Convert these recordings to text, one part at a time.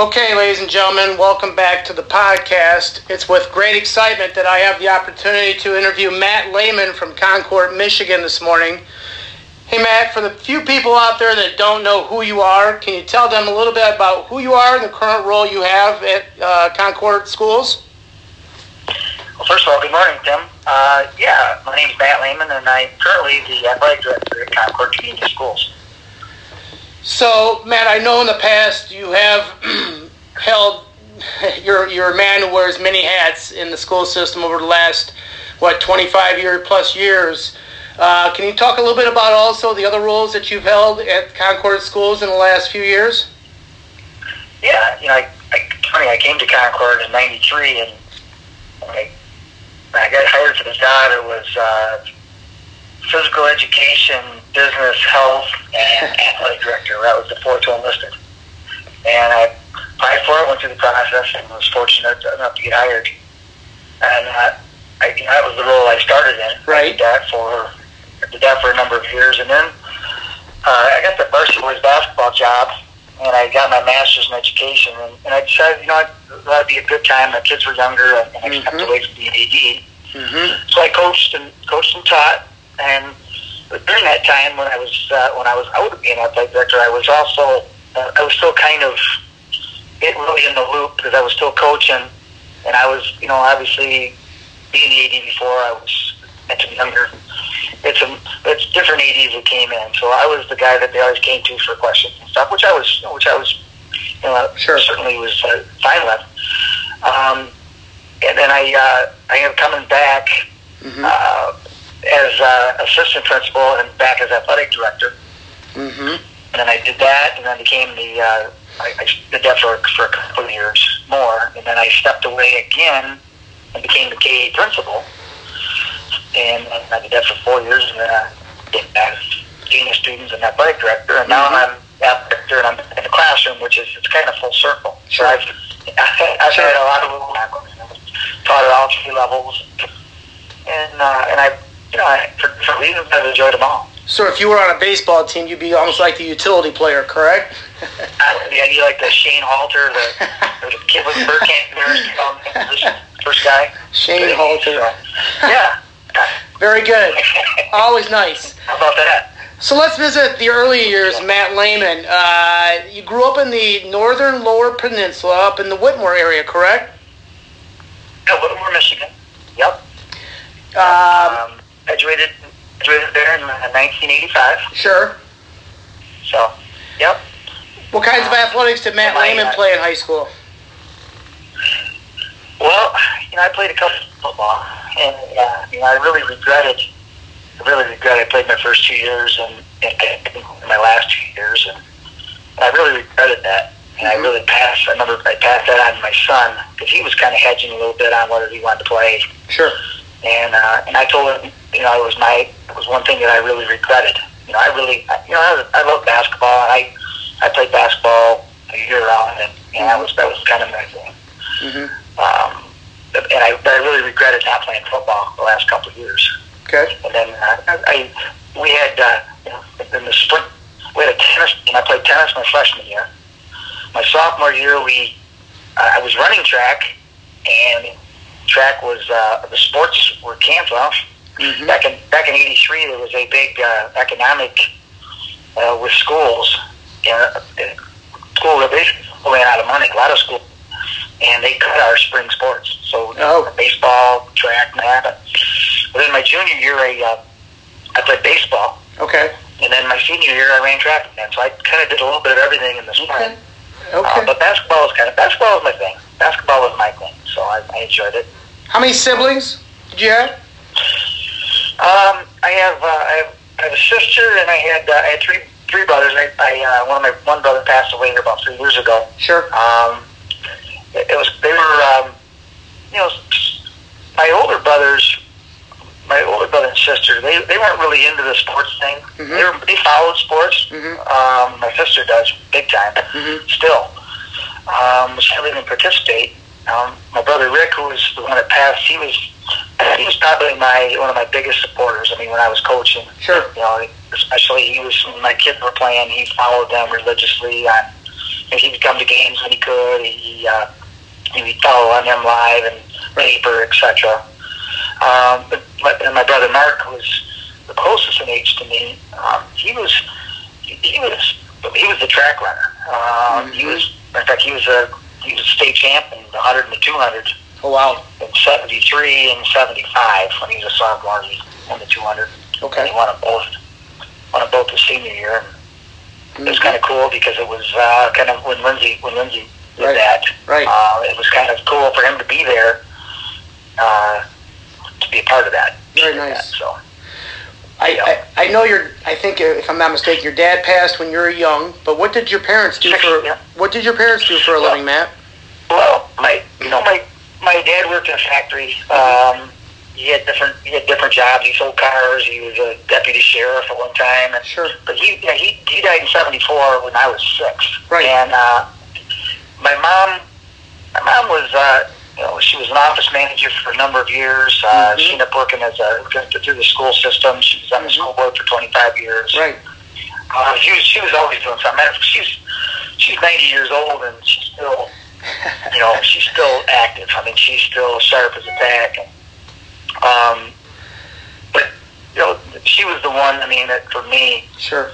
Okay, ladies and gentlemen, welcome back to the podcast. It's with great excitement that I have the opportunity to interview Matt Lehman from Concord, Michigan this morning. Hey, Matt, for the few people out there that don't know who you are, can you tell them a little bit about who you are and the current role you have at Concord Schools? Well, first of all, good morning, Tim. Yeah, my name's Matt Lehman, and I'm currently the athletic director at Concord Community Schools. So, Matt, I know in the past you have held, you're a man who wears many hats in the school system over the last, 25 plus years. Can you talk a little bit about also the other roles that you've held at Concord Schools in the last few years? Yeah, you know, I came to Concord in '93, and when I got hired for the job, it was physical education, business, health, and athletic director. That was the four to enlisted. And I applied for it, went through the process, and was fortunate enough to get hired. And that was the role I started in. Right. I did that for a number of years. And then I got the varsity boys basketball job, and I got my master's in education. And I decided, that would be a good time. My kids were younger, and I just kept away from being AD. Mm-hmm. So I coached and taught. And during that time, when I was out of being athletic director, I was also still kind of really in the loop because I was still coaching, and I was obviously being the AD before I was younger. It's different ADs who came in, so I was the guy that they always came to for questions and stuff, which I was certainly was fine with. And then I ended up coming back. Mm-hmm. As assistant principal and back as athletic director. Mm-hmm. And then I did that, and then became the I did that for a couple of years more, and then I stepped away again and became the K-8 principal, and I did that for 4 years, and then I did that as senior students and athletic director, and now I'm athletic director and I'm in the classroom, which is it's kind of full circle. Sure. So I've had a lot of little background, taught at all three levels, and I've for reasons, I've enjoyed them all. So if you were on a baseball team, you'd be almost like the utility player, correct? I'd be like the Shane Halter, the kid with the first guy. Shane Halter. Yeah. Very good. Always nice. How about that? So let's visit the early years, Matt Lehman. You grew up in the northern Lower Peninsula, up in the Whittemore area, correct? Yeah, Whittemore, Michigan. Yep. Graduated there in 1985. Sure. So, yep. What kinds of athletics did Matt Lehman play in high school? Well, I played a couple of football, and I really regretted. I played my first 2 years, and my last 2 years, and I really regretted that. And I really passed. I remember I passed that on to my son because he was kind of hedging a little bit on whether he wanted to play. Sure. And I told him, it was one thing that I really regretted. I love basketball, and I played basketball year round, and that was kind of my thing. Mm-hmm. But I really regretted not playing football the last couple of years. Okay. And then we had in the spring we had a tennis, and I played tennis my freshman year. My sophomore year I was running track, and track was the sports were canceled. Mm-hmm. Back in '83, there was a big economic with schools. School ran out of money. A lot of schools, and they cut our spring sports. So baseball, track, math. But then my junior year, I played baseball. Okay. And then my senior year, I ran track again. So I kind of did a little bit of everything in the spring. Okay. But basketball was my thing. Basketball was my thing. So I enjoyed it. How many siblings did you have? I have a sister, and I had three brothers. One brother passed away about 3 years ago. Sure. My older brother and sister, they weren't really into the sports thing. Mm-hmm. They followed sports. Mm-hmm. My sister does big time. Mm-hmm. Still, she didn't participate. My brother Rick, who was the one that passed, he was probably one of my biggest supporters. I mean, when I was coaching, especially my kids were playing, he followed them religiously on And he would come to games when he could. He would follow on him live and Raper, etc. And my brother Mark, who was the closest in age to me, he was the track runner. He was a state champ in the 100 and the 200. Oh wow! In '73 and '75 when he was a sophomore, he won the 200. Okay. And he won them both the senior year. Mm-hmm. It was kind of cool because it was kind of when Lindsay did right. that. Right. It was kind of cool for him to be there, to be a part of that. Very nice. That, so. I know you're. I think if I'm not mistaken, your dad passed when you were young. But what did your parents do for? Yeah. What did your parents do for a living, Matt? Well, my dad worked in a factory. He had different jobs. He sold cars. He was a deputy sheriff at one time. And, sure. But he died in '74 when I was 6. Right. And my mom was. She was an office manager for a number of years. She ended up working through the school system. She was on the school board for 25 years. Right. She was always doing something. She's 90 years old and she's still, she's still active. I mean, she's still sharp as a tack. But she was the one. I mean, that for me, sure.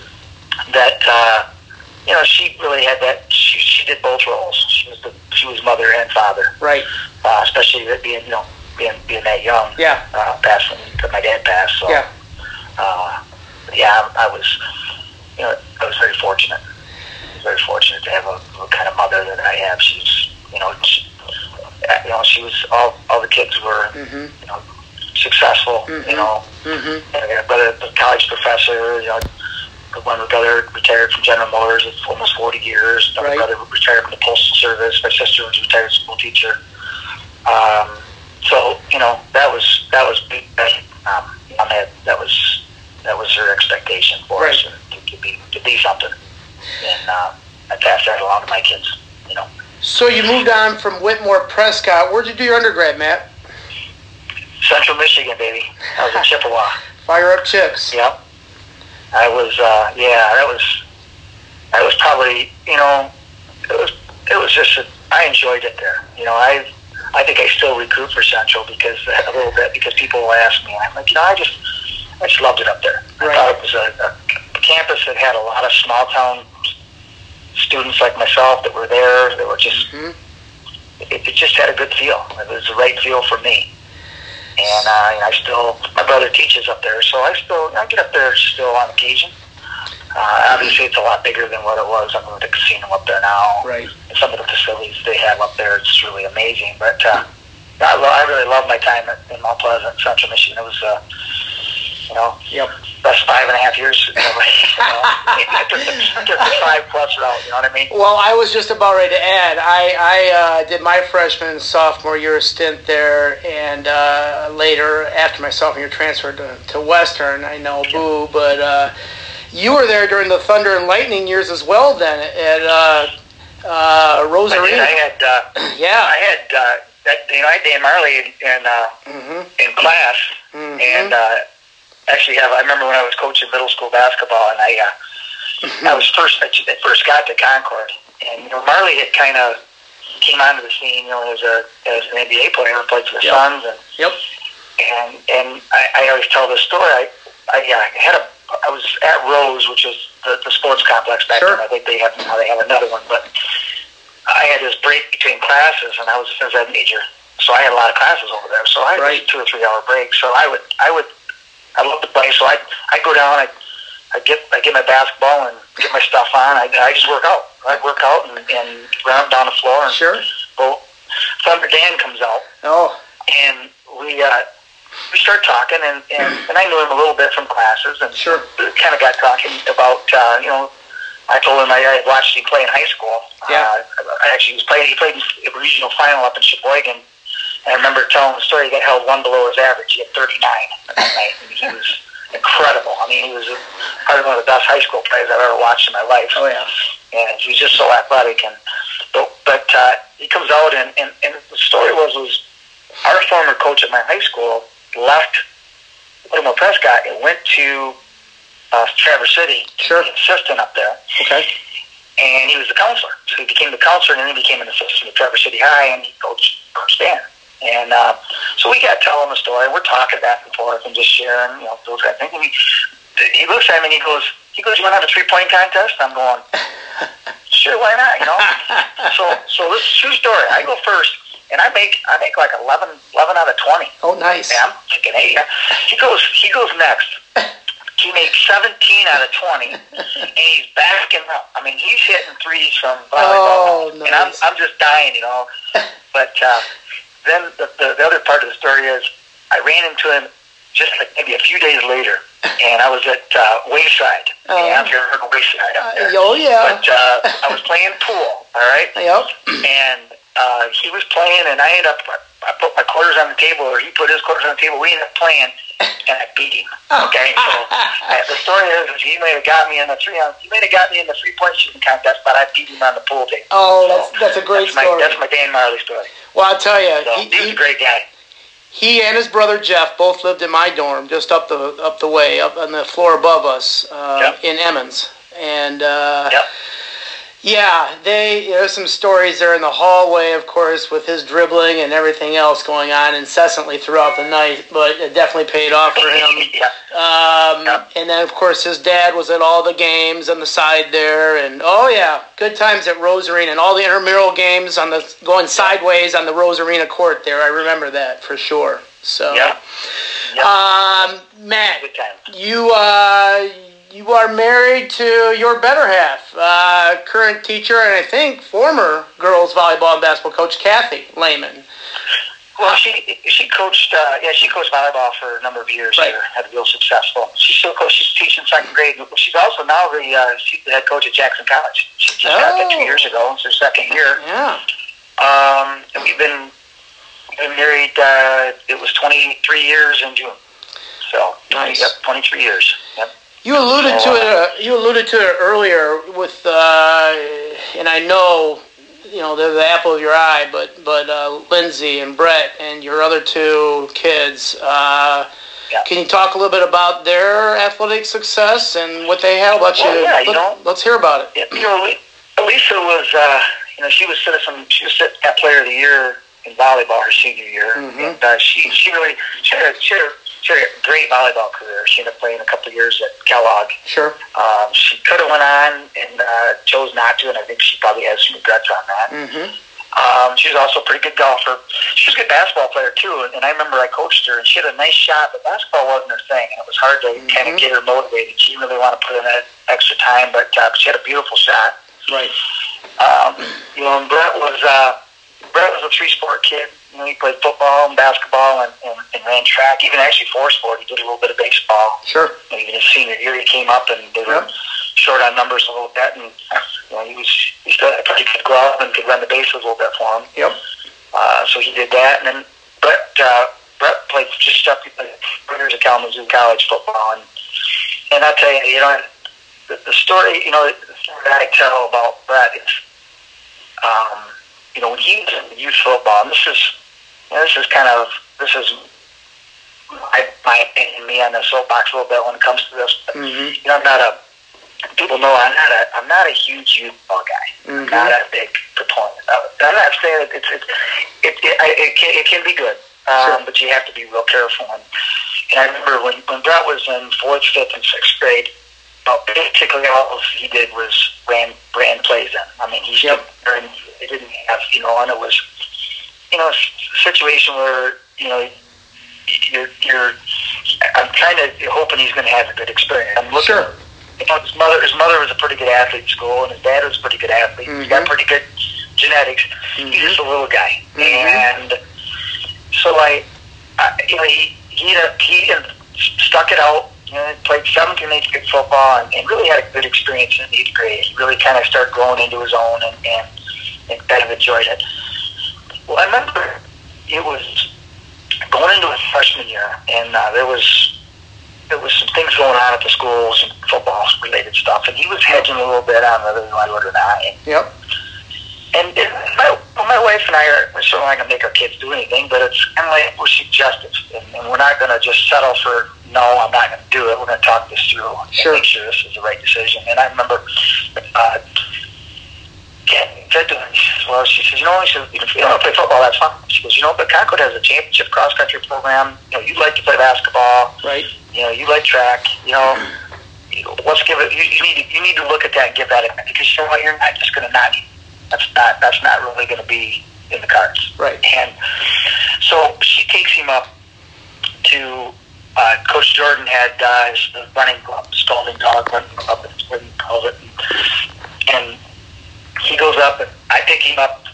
That she really had that. She did both roles. She was mother and father. Right. Especially being that young. Yeah. Passed when my dad passed. So, yeah. I was very fortunate. I was very fortunate to have a kind of mother that I have. She was all the kids were successful. Mm-hmm. And brother, a college professor. One brother retired from General Motors for almost 40 years. Another right. brother retired from the Postal Service. My sister was a retired school teacher. That was her expectation for right. us to be something. And I passed that along to my kids. So you moved on from Whittemore-Prescott. Where'd you do your undergrad, Matt? Central Michigan, baby. I was in Chippewa. Fire up Chips. Yep. That was probably, it was just, I enjoyed it there. I think I still recruit for Central because people will ask me, and I'm like, I just loved it up there. Right. I thought it was a campus that had a lot of small town students like myself that were there. They were just, it just had a good feel. It was the right feel for me. And my brother teaches up there, so I get up there still on occasion. Obviously, it's a lot bigger than what it was. I'm with the casino up there now. Right. And some of the facilities they have up there, it's really amazing. But I really love my time in Mount Pleasant, Central Michigan. It was, best 5.5 years. I took the 5+ route. You know what I mean? Well, I was just about ready to add. I did my freshman and sophomore year stint there, and later after my sophomore year transferred to Western. I know, boo, but you were there during the Thunder and Lightning years as well. Then at Rosary. I had Dan Marley in class and. Actually, I remember when I was coaching middle school basketball, and I first got to Concord, and Marley had kind of came onto the scene, as an NBA player, played for the Suns, and I always tell this story. I was at Rose, which is the sports complex back then. I think they have another one, but I had this break between classes, and I was a phys ed major, so I had a lot of classes over there. So I had right. 2 or 3 hour breaks. So I love to play, so I go down, I get my basketball and get my stuff on. I just work out. I work out and run down the floor. And sure. Go. Thunder Dan comes out. Oh. And we start talking, and I knew him a little bit from classes, and sure. kind of got talking about I told him I watched him play in high school. Yeah. He played in a regional final up in Sheboygan. I remember telling the story. He got held one below his average. He had 39 that night. He was incredible. I mean, he was probably one of the best high school players I've ever watched in my life. Oh yeah, and he was just so athletic. And but he comes out, and the story was our former coach at my high school left Whittemore-Prescott and went to Traverse City, sure, assistant up there. Okay, and he was the counselor. So he became the counselor, and then he became an assistant at Traverse City High, and he coached Dan. And so we got telling the story. We're talking back and forth and just sharing, you know, those kind of things. And he looks at me and he goes, "You want to have a three-point contest?" I'm going, "Sure, why not?" You know. So this is a true story. I go first, and I make like 11 out of 20. Oh, nice. And I'm thinking, hey, yeah. He goes next. He makes 17 out of 20, and he's backing up. I mean, he's hitting threes from volleyball, nice. And I'm just dying, you know. But then the other part of the story is I ran into him just like maybe a few days later, and I was at Wayside. Yeah, I've heard of Wayside up there. Oh, yeah. But I was playing pool, all right? Yep. And he was playing, and I put my quarters on the table, or he put his quarters on the table. We ended up playing, and I beat him. Okay, so the story is he may have got me in the three-point shooting contest, but I beat him on the pool table. Oh, so that's a great story. That's my Dan Marley story. Well, I'll tell you, so, he was a great guy. He and his brother Jeff both lived in my dorm, just up the way, up on the floor above us, in Emmons, and yep. Yeah, there's some stories there in the hallway, of course, with his dribbling and everything else going on incessantly throughout the night, but it definitely paid off for him. And then, of course, his dad was at all the games on the side there, and good times at Rosary and all the intramural games going sideways on the Rosarina court there. I remember that for sure. So, Matt, you are married to your better half, current teacher, and I think former girls volleyball and basketball coach, Kathy Lehman. Well, she coached she coached volleyball for a number of years here, had a real successful. She's still coaching, she's teaching second grade. She's also now she's the head coach at Jackson College. She just got that 2 years ago. It's her second year. Yeah. And we've been married, it was 23 years in June. So, nice. 23 years. Yep. You alluded to it. You alluded to it earlier with, and I know, you know, they're the apple of your eye. But Lindsay and Brett and your other two kids. Can you talk a little bit about their athletic success and what they had? Let's hear about it. You know, Lisa was, she was citizen. She was at Player of the Year in volleyball her senior year, and she really had a great volleyball career. She ended up playing a couple of years at Kellogg. Sure. She could have went on and chose not to, and I think she probably has some regrets on that. Mm-hmm. She was also a pretty good golfer. She was a good basketball player, too, and I remember I coached her, and she had a nice shot, but basketball wasn't her thing, and it was hard to kind of get her motivated. She didn't really want to put in that extra time, but she had a beautiful shot. Right. And Brett was a three-sport kid. You know, he played football and basketball and ran track. Even actually for sport, he did a little bit of baseball. Sure. And even his senior year, he came up and they were short on numbers a little bit. And he still had a pretty good glove and could run the bases a little bit for him. Yep. So he did that. And then Brett played just stuff. He played 4 years at Kalamazoo College football. And I'll tell you, the story, that I tell about Brett is, when he was in youth football, and this is my opinion, me on the soapbox a little bit when it comes to this. But, people know I'm not a huge youth ball guy. Mm-hmm. I'm not a big proponent of it. I'm not saying it can be good, sure. But you have to be real careful. And I remember when Brett was in 4th, 5th, and 6th grade, basically all he did was ran plays in. I mean, he stood there and they didn't have, and it was, a situation where, I'm hoping he's going to have a good experience. I'm looking. Sure. His mother was a pretty good athlete in school, and his dad was a pretty good athlete. Mm-hmm. He got pretty good genetics. Mm-hmm. He's just a little guy, and so he stuck it out. Played 7th and 8th grade football and really had a good experience in 8th grade. He really kind of started growing into his own and kind of enjoyed it. Well, I remember it was going into his freshman year, and there was some things going on at the school, some football-related stuff, and he was hedging a little bit on whether he wanted it or not. And my wife and I are certainly not going to make our kids do anything, but it's kind of like we're suggestive, and we're not going to just settle for, no, I'm not going to do it. We're going to talk this through and make sure this is the right decision. And I remember said to her, she says, you know, if you want to play football, that's fine. She goes, you know, but Concord has a championship cross-country program. You know, you like to play basketball. Right. You know, you like track. You know, let's give it, you need to look at that and give that a, because you know what, you're not just going to not, that's not really going to be in the cards. Right. And so she takes him up to, Coach Jordan had his running club, Scalding Dog Running Club, that's what he calls it. And he goes up, and I pick him up,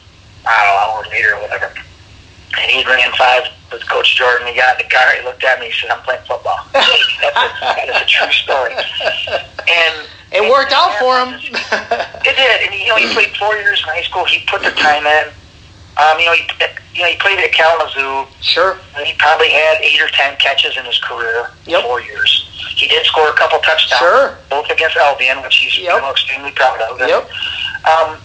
I don't know, an hour later or whatever. And he ran five with Coach Jordan. He got in the car, he looked at me, he said, I'm playing football. That is a true story. And it worked out for him. It did. And, you know, he played 4 years in high school. He put the time in. He played at Kalamazoo. Sure. And he probably had 8 or 10 catches in his career. Yep. 4 years. He did score a couple touchdowns. Sure. Both against Albion, which he's extremely proud of. Yep.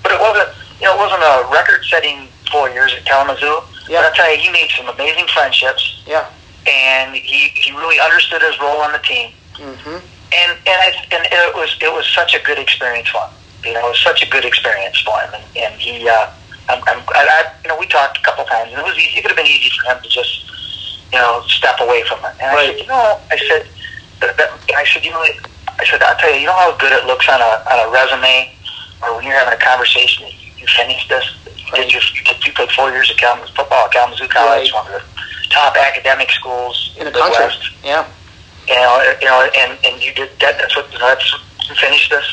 But it wasn't, it wasn't a record-setting 4 years at Kalamazoo. Yeah. But I'll tell you, he made some amazing friendships. Yeah. And he really understood his role on the team. Mm-hmm. And it was such a good experience for him. It was such a good experience for him. And he, we talked a couple times, and it was easy. It could have been easy for him to just, step away from it. And right. I said, I said, I'll tell you, you know how good it looks on a resume, or when you're having a conversation that you finished this, you played 4 years of football at Kalamazoo College, one of the top academic schools in the country. West. Yeah, and you did that. That's what you finished this.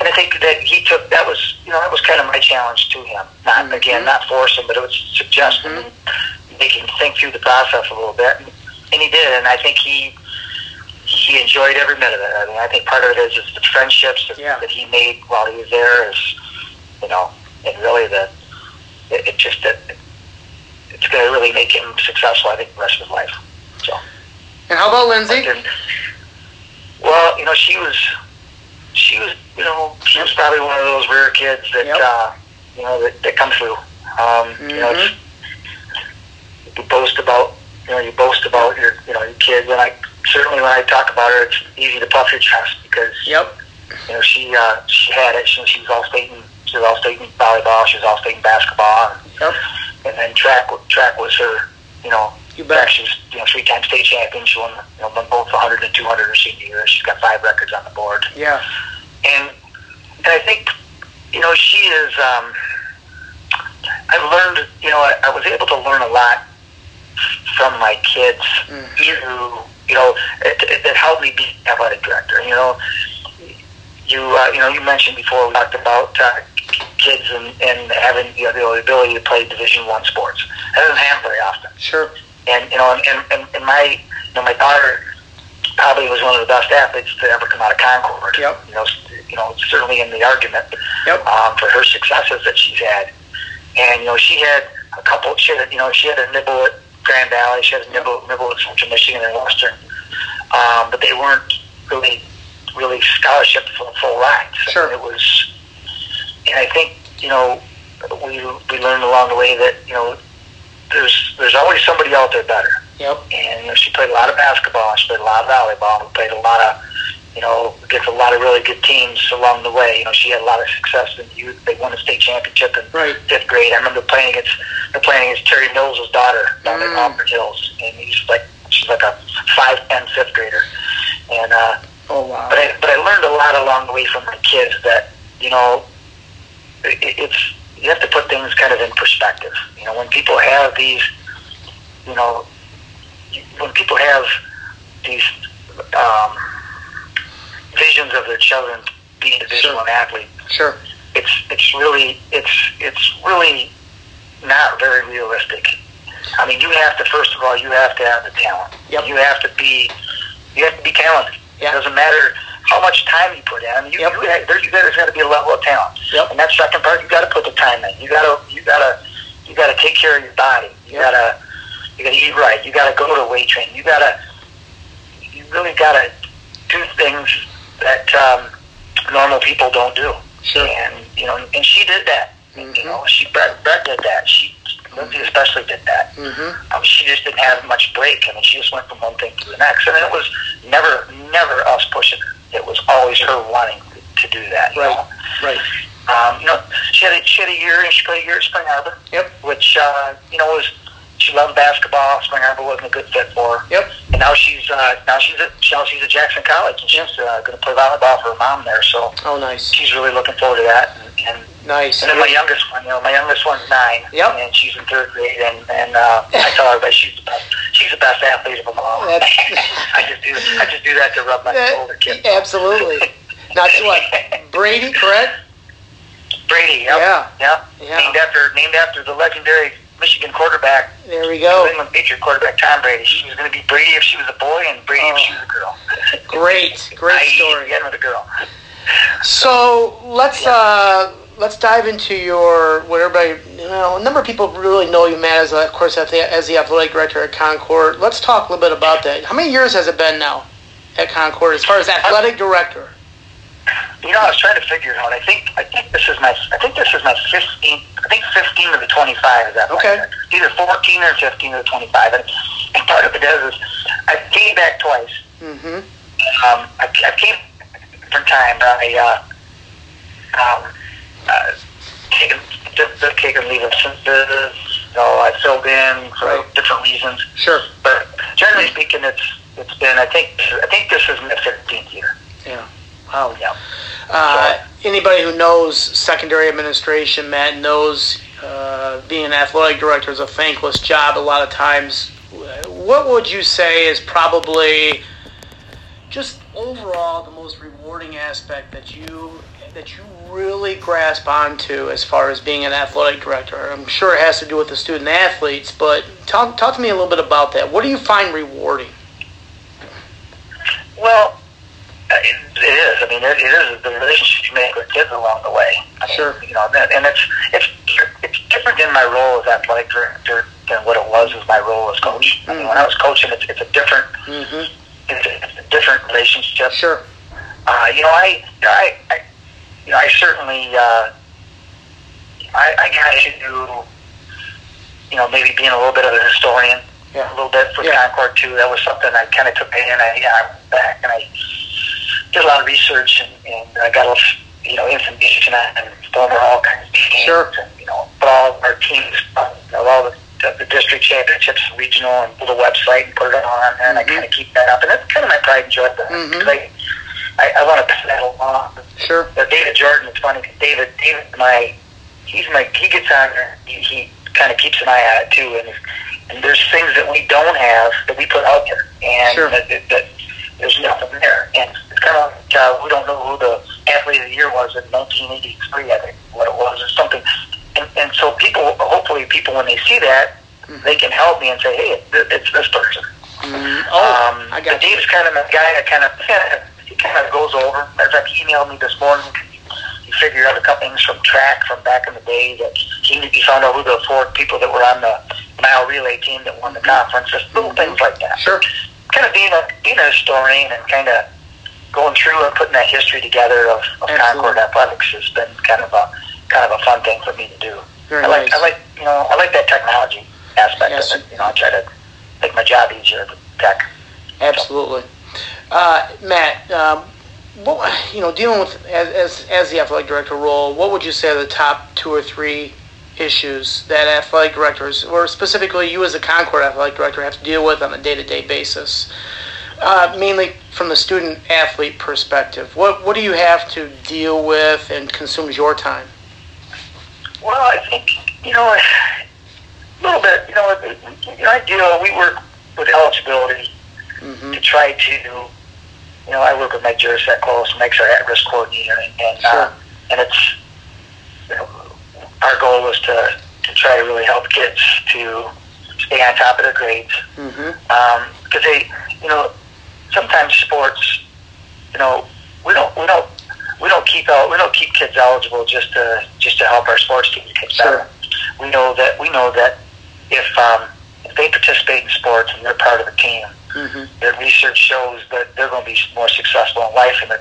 And I think that he took that was kind of my challenge to him. Not not force him, but it was suggest him, make him think through the process a little bit, and he did. And I think he enjoyed every minute of it. I mean, I think part of it is just the friendships that he made while he was there, and really it's going to really make him successful, I think, the rest of his life. So. And how about Lindsay? Well, she was probably one of those rare kids that that come through. You boast about your kids, and I certainly when I talk about her, it's easy to puff your chest because she had it. She was all state in volleyball. She was all state in basketball, and then track was her. She was three-time state champion. She won both 100 and 200 her senior year. She's got 5 records on the board. Yeah, and I think she is. I learned I was able to learn a lot from my kids that helped me be an athletic director. You mentioned before we talked about kids and having the ability to play Division I sports. That doesn't happen very often. Sure. And my daughter probably was one of the best athletes to ever come out of Concord. Yep. Certainly in the argument for her successes that she's had. And she had a nibble at Grand Valley, she had a nibble at Central Michigan and Western, but they weren't really scholarship for full rides. Sure. And it was, and I think we learned along the way that there's always somebody out there better. Yep. And she played a lot of basketball. She played a lot of volleyball. We played a lot of, against a lot of really good teams along the way. She had a lot of success in youth. They won a state championship in fifth grade. I remember playing against Terry Mills' daughter down at Auburn Hills, and she's like a 5'10" fifth grader. And but I learned a lot along the way from my kids that it's. You have to put things kind of in perspective. When people have these, visions of their children being Division I athletes, sure, it's really not very realistic. I mean, you have to have the talent. Yep. You have to be talented. Yep. It doesn't matter how much time you put in. There's got to be a level of talent. Yep. And that second part, you got to put the time in. You gotta take care of your body. You gotta eat right. You gotta go to weight training. You really gotta do things that normal people don't do. Sure. And and she did that. Mm-hmm. Brett did that. Lindsay especially did that. Mm-hmm. She just didn't have much break. I mean, she just went from one thing to the next, and it was never us pushing her. It was always her wanting to do that. Right. she had a year, and she played a year at Spring Arbor. Yep. Which she loved basketball. Spring Arbor wasn't a good fit for her. Yep. And now she's at Jackson College, and she's going to play volleyball for her mom there. So nice. She's really looking forward to that. Nice. And then my youngest one's 9. Yep. And she's in 3rd grade, and I tell everybody she's the best athlete of them all. I just do that to rub my older kids. Absolutely. Not so what? Brady, correct? Brady. Yep. Yeah. Named after the legendary Michigan quarterback. There we go. New England Patriot quarterback Tom Brady. She was going to be Brady if she was a boy, and Brady if she was a girl. Great story. Again with a girl. So let's dive into a number of people really know you, Matt, as the athletic director at Concord. Let's talk a little bit about that. How many years has it been now at Concord as far as athletic director? I was trying to figure it out. I think this is my 15th. I think 15 of the 25 is that. Okay. Either 14 or 15 of the 25. And part of it is I came back twice. Mm-hmm. I came different time. I take and leave it since. So I filled in for different reasons. Sure. But generally speaking, it's been. I think this is my 15th year. Yeah. Oh yeah. Anybody who knows secondary administration, Matt, knows being an athletic director is a thankless job a lot of times. What would you say is probably just overall the most rewarding aspect that you really grasp onto as far as being an athletic director? I'm sure it has to do with the student athletes, but talk to me a little bit about that. What do you find rewarding? Well, it is. I mean, it is the relationship you make with kids along the way. Sure. And it's different in my role as athletic director than what it was as my role as coach. Mm-hmm. I mean, when I was coaching, it's a different, mm-hmm. it's a different relationship. Sure. I certainly, I got into, maybe being a little bit of a historian. Yeah. A little bit for Concord too. That was something I kind of took in. I went back and I did a lot of research and I got a lot of, information on all kinds of teams. Sure. And, put all of our teams, all the district championships, regional, and put a website and put it on there, and mm-hmm. I kind of keep that up. And that's kind of my pride and joy. Mm-hmm. I want to pass that along. Sure. David Jordan, it's funny, because David, he gets on there, he kind of keeps an eye on it too, and there's things that we don't have that we put out there, and sure. that there's nothing there, and it's kind of like we don't know who the athlete of the year was in 1983. I think what it was or something, and so hopefully people when they see that, mm-hmm. they can help me and say, hey, it's this person. Mm-hmm. I got but Dave's kind of a guy that kind of goes over. Matter of fact, he emailed me this morning. He figured out a couple things from track from back in the day that he found out who the 4 people that were on the mile relay team that won the conference, just little things like that. Sure. Kind of being a historian and kind of going through and putting that history together of Concord athletics has been kind of a fun thing for me to do. I like that technology aspect of it. I try to make my job easier with tech. Absolutely. Matt, dealing with as the athletic director role, what would you say are the top 2 or 3 issues that athletic directors, or specifically you as a Concord athletic director, have to deal with on a day-to-day basis, mainly from the student-athlete perspective? What do you have to deal with and consumes your time? Well, I think, a little bit, we work with eligibility mm-hmm. to try to, I work with Mike Juris that close, Mike's our at-risk coordinator, and sure. And it's, our goal was to try to really help kids to stay on top of their grades. Mm-hmm. Because they, sometimes sports, we don't keep kids eligible just to help our sports team get better. Sure. We know that if they participate in sports and they're part of a team, mm-hmm. their research shows that they're going to be more successful in life, and they're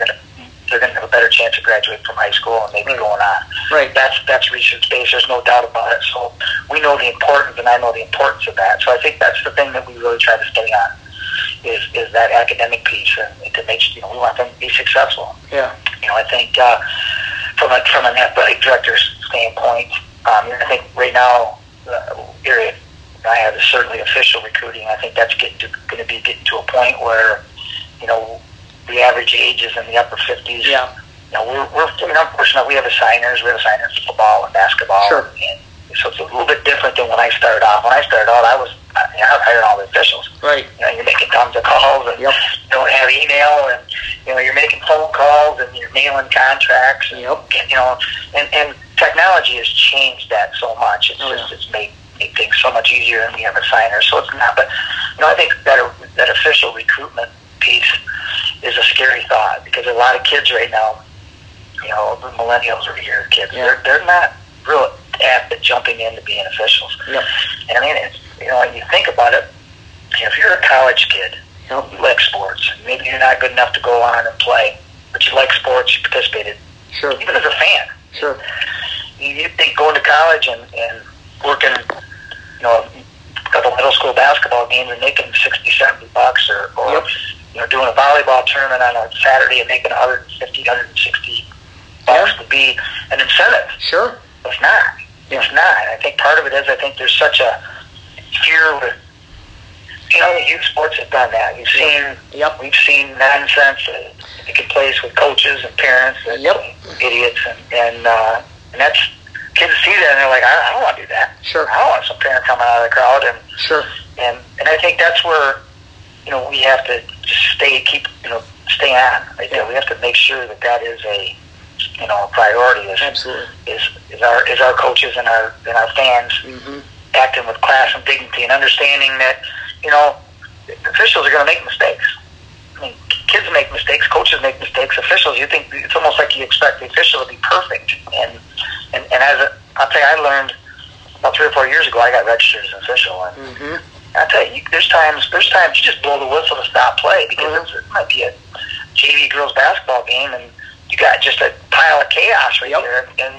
going to have a better chance to graduate from high school and maybe going on. Right. That's research-based. There's no doubt about it. So we know the importance, and I know the importance of that. So I think that's the thing that we really try to stay on is that academic piece, and to make we want them to be successful. Yeah. I think from an athletic director's standpoint. I think right now, Eric and I have certainly official recruiting. I think that's going to be getting to a point where, you know, the average age is in the upper 50s. Yeah. You know, we're fortunate. We have assigners for football and basketball. Sure. And so it's a little bit different than when I started out. When I started out, I hired all the officials. Right. You know, you're making tons of calls and yep. don't have email, and you know, you're making phone calls and you're mailing contracts. And, yep. You know, and technology has changed that so much. It's it's made things so much easier, and we have assigners, so it's not. But you know, I think that official recruitment piece is a scary thought, because a lot of kids right now, you know, the millennials are here, kids. Yeah. They're not real apt at jumping into being officials. Yep. And I mean, it's, you know, when you think about it, if you're a college kid, yep. you like sports, maybe you're not good enough to go on and play, but you like sports, you participated, sure. even as a fan. Sure. You think going to college and working, you know, a couple middle school basketball games and making $60-$70 or yep. you know, doing a volleyball tournament on a Saturday and making $150-$160 bucks would be an incentive. Sure. It's not. Yeah. It's not. I think part of it is, I think there's such a fear with, you know, youth sports have done that. You've seen, yep. we've seen nonsense that taking place with coaches and parents and yep. idiots, and that's, kids see that and they're like, I don't want to do that. Sure. I don't want some parent coming out of the crowd, and sure. and I think that's where, you know, we have to just stay on right there. Yeah. We have to make sure that is a, you know, a priority. Is absolutely is our coaches and our fans mm-hmm. acting with class and dignity, and understanding that, you know, officials are going to make mistakes. I mean, kids make mistakes, coaches make mistakes, officials. You think it's almost like you expect the official to be perfect, and I'll tell you, I learned about 3 or 4 years ago. I got registered as an official, and mm-hmm. I tell you, there's times you just blow the whistle to stop play, because mm-hmm. it might be a JV girls basketball game, and you got just a pile of chaos right yep. there, and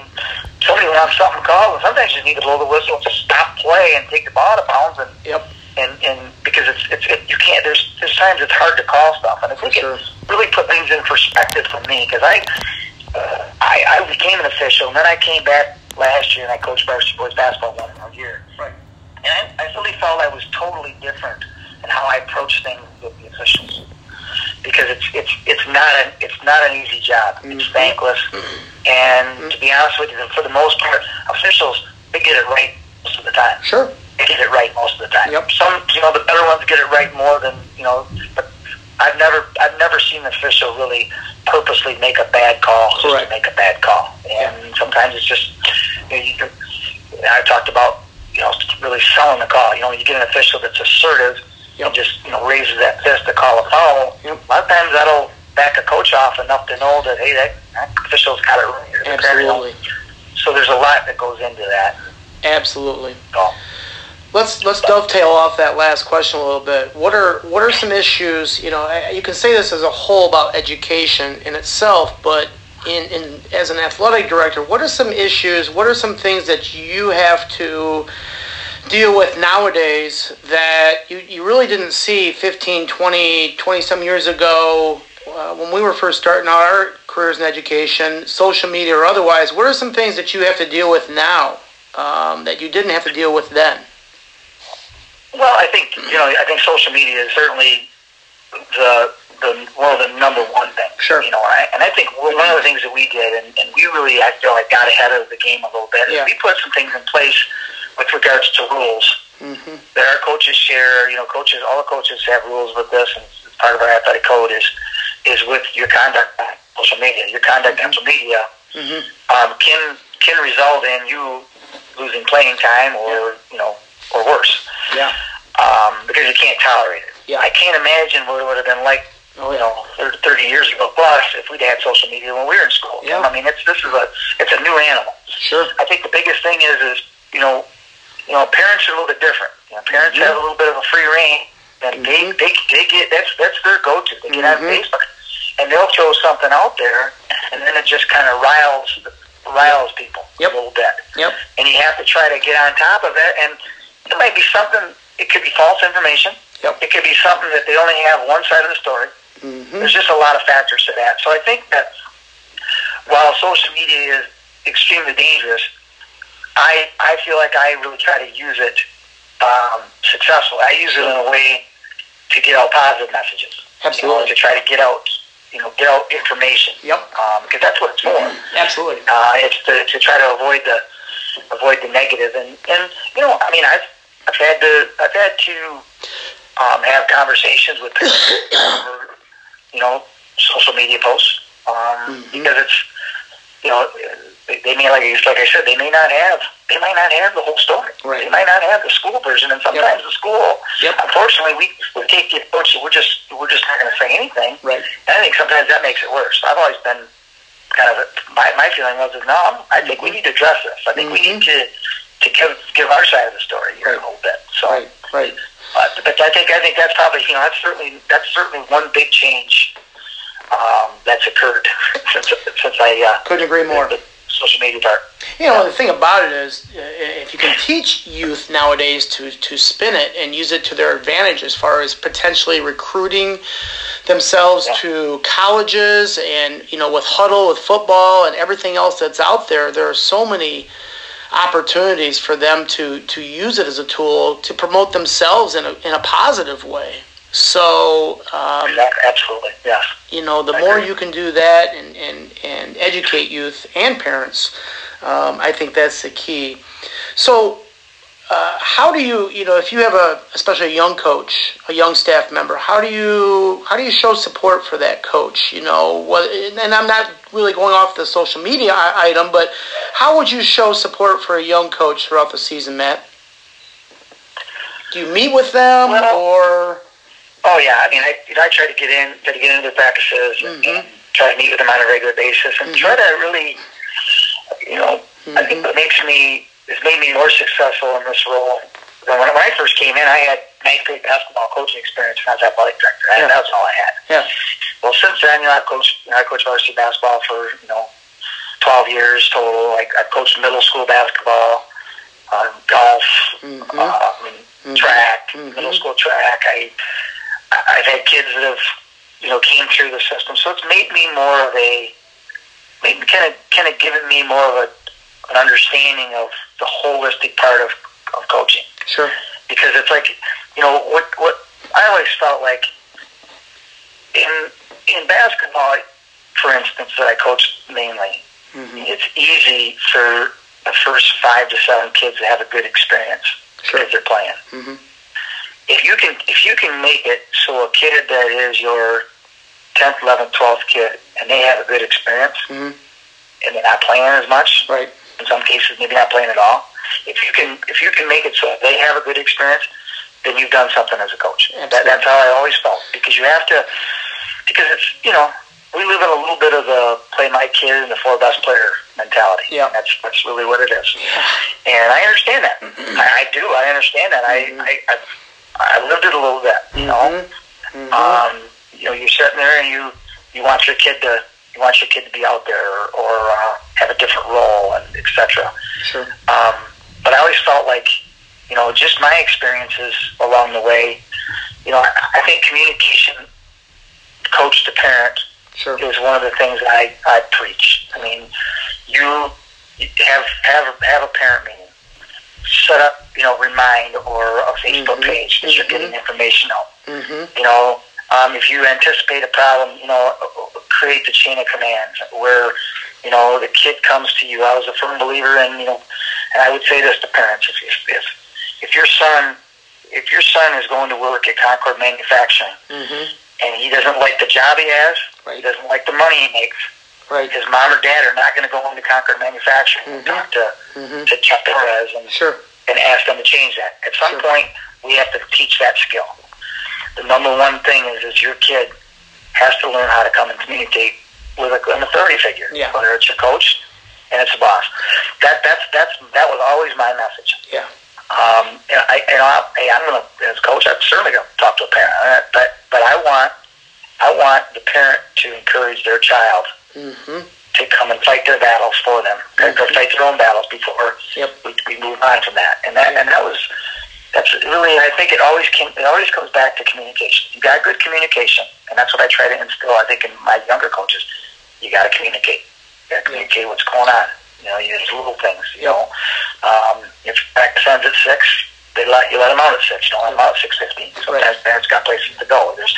somebody wants something called, and sometimes you just need to blow the whistle and just stop play and take the ball out of bounds, and yep. and because it's you can't. There's times it's hard to call stuff, and I think sure. it really put things in perspective for me, because I became an official, and then I came back last year and I coached varsity boys basketball one more year. Right. And I really felt I was totally different in how I approached things with the officials, because it's not an easy job. Mm-hmm. It's thankless, and mm-hmm. to be honest with you, for the most part, officials, they get it right most of the time. Sure, they get it right most of the time. Yep. Some, you know, the better ones get it right more than, you know. But I've never seen an official really purposely make a bad call just to make a bad call. And yeah. sometimes it's just, you know, I talked about, you know, really selling the call. You know, when you get an official that's assertive yep. and just, you know, raises that fist to call a foul, yep. a lot of times that'll back a coach off enough to know that, hey, that official's got it right. Absolutely. So there's a lot that goes into that. Absolutely. So, let's dovetail off that last question a little bit. What are some issues, you know, you can say this as a whole about education in itself, but in as an athletic director, what are some issues, what are some things that you have to deal with nowadays that you really didn't see 15, 20, 20-some years ago when we were first starting our careers in education, social media or otherwise? What are some things that you have to deal with now that you didn't have to deal with then? Well, I think social media is certainly the number one thing. Sure. You know, and I think one of the things that we did, and we really, I feel like, got ahead of the game a little bit. Yeah. We put some things in place with regards to rules mm-hmm. that our coaches share. You know, all coaches have rules with this, and it's part of our athletic code is with your conduct on social media. Your conduct mm-hmm. on social media mm-hmm. Can result in you losing playing time, or yeah. you know, or worse. Yeah. Because you can't tolerate it. Yeah. I can't imagine what it would have been like. Oh, yeah. You know, 30 years ago plus, if we'd had social media when we were in school. Yeah. I mean, it's a new animal. Sure. I think the biggest thing is you know, parents are a little bit different. You know, parents mm-hmm. have a little bit of a free rein, and mm-hmm. they get that's their go-to. They get mm-hmm. on Facebook and they'll throw something out there, and then it just kind of riles people yep. a little bit. Yep. And you have to try to get on top of it, and it might be something. It could be false information. Yep. It could be something that they only have one side of the story. Mm-hmm. There's just a lot of factors to that. So I think that while social media is extremely dangerous, I feel like I really try to use it successfully. I use it in a way to get out positive messages. Absolutely. You know, to try to get out information. Yep. Because that's what it's for. Absolutely. It's to try to avoid the negative. And you know, I mean, I've had to have conversations with parents over, you know, social media posts because it's, you know, they may, like I said, they might not have the whole story. Right. They might not have the school version, and sometimes the school, unfortunately, we take the approach that we're just not going to say anything. Right. And I think sometimes that makes it worse. I've always been kind of my feeling was that no, I think we need to address this. I think we need to give our side of the story here a little bit. So. Right. Right. But I think that's probably, you know, that's certainly one big change that's occurred since I couldn't agree more. The social media part. You know, the thing about it is, if you can teach youth nowadays to spin it and use it to their advantage as far as potentially recruiting themselves to colleges, and you know, with Huddle, with football, and everything else that's out there, there are so many opportunities for them to use it as a tool to promote themselves in a positive way. So absolutely, yeah. You know, the more you can do that and educate youth and parents, I think that's the key. So how do you if you have especially a young coach, a young staff member, how do you show support for that coach? You know, and I'm not really going off the social media item, but how would you show support for a young coach throughout the season, Matt? Do you meet with them or? Oh yeah, I mean, I try to get into their practices and try to meet with them on a regular basis, and try to really, you know, I think what made me more successful in this role. When I first came in, I had ninth grade basketball coaching experience when I was athletic director. That was all I had. Yeah. Well, since then, you know, I coached varsity basketball for, you know, 12 years total. I've coached middle school basketball, golf, track, middle school track. I've had kids that have, you know, came through the system. So it's made me more of kind of given me more of an understanding of the holistic part of coaching. Sure. Because it's like, you know, what I always felt like in basketball, for instance, that I coached mainly, it's easy for the first 5 to 7 kids to have a good experience because they're playing. If you can make it so a kid that is your 10th, 11th, 12th kid and they have a good experience and they're not playing as much, right? In some cases, maybe not playing at all. If you can make it so they have a good experience, then you've done something as a coach. That's how I always felt, because you have to, because it's, you know, we live in a little bit of the play my kid and the four best player mentality. Yeah, that's really what it is. And I understand that. I understand that. I lived it a little bit. You know, you know, you're sitting there and you want your kid to. You want your kid to be out there or have a different role, and et cetera. Sure. But I always felt like, you know, just my experiences along the way, you know, I think communication, coach to parent, is one of the things I preach. I mean, you have a parent meeting. Set up, you know, Remind or a Facebook page that you're getting information out. You know, if you anticipate a problem, you know, create the chain of command where, you know, the kid comes to you. I was a firm believer in, you know, and I would say this to parents: if your son is going to work at Concord Manufacturing and he doesn't like the job he has, he doesn't like the money he makes, his mom or dad are not going to go into Concord Manufacturing and talk to Chuck Perez and ask them to change that. At some point, we have to teach that skill. The number one thing is your kid has to learn how to come and communicate with an authority figure, whether it's your coach and it's a boss. That was always my message. Yeah. I'm gonna, as a coach, I'm certainly gonna talk to a parent, but I want the parent to encourage their child to come and fight their battles for them, or fight their own battles before we move on from that. That's really, I think it always comes back to communication. You got good communication, and that's what I try to instill, I think, in my younger coaches. You got to communicate. You got to communicate what's going on. You know, you just little things, you know. If you pack the Suns at 6, you let them out at 6. You don't let them out at 6:15. Sometimes parents got places to go. There's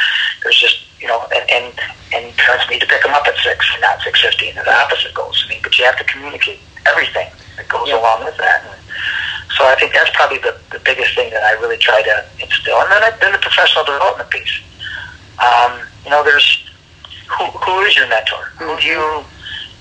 just, you know, and parents need to pick them up at 6 and not 6:15. The opposite goes. I mean, but you have to communicate everything that goes along with that. And so I think that's probably the biggest thing that I really try to instill. And then the professional development piece. You know, there's who is your mentor? Who do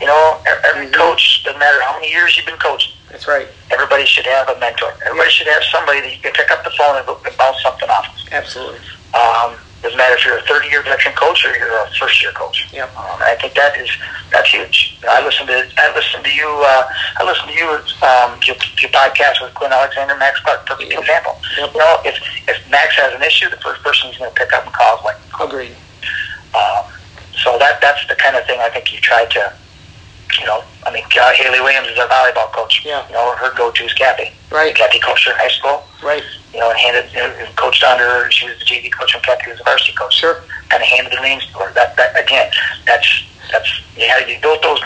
you know, every coach, doesn't matter how many years you've been coaching. That's right. Everybody should have a mentor. Everybody should have somebody that you can pick up the phone and bounce something off of. Absolutely. Doesn't matter if you're a 30-year veteran coach or you're a first-year coach. Yep. I think that's huge. I listened to your podcast with Quinn Alexander, Max Clark, perfect example. Yep. You know, if Max has an issue, the first person he's going to pick up and call is like. Agreed. So that's the kind of thing I think you try to. You know, I mean, Haley Williams is our volleyball coach. Yeah. You know, her go-to is Kathy. Right. Kathy coached her in high school. Right. You know, and coached under her. She was the JV coach, and Kathy was the varsity coach. Sure. Kind of handed the reins to her. That again, that's you built those.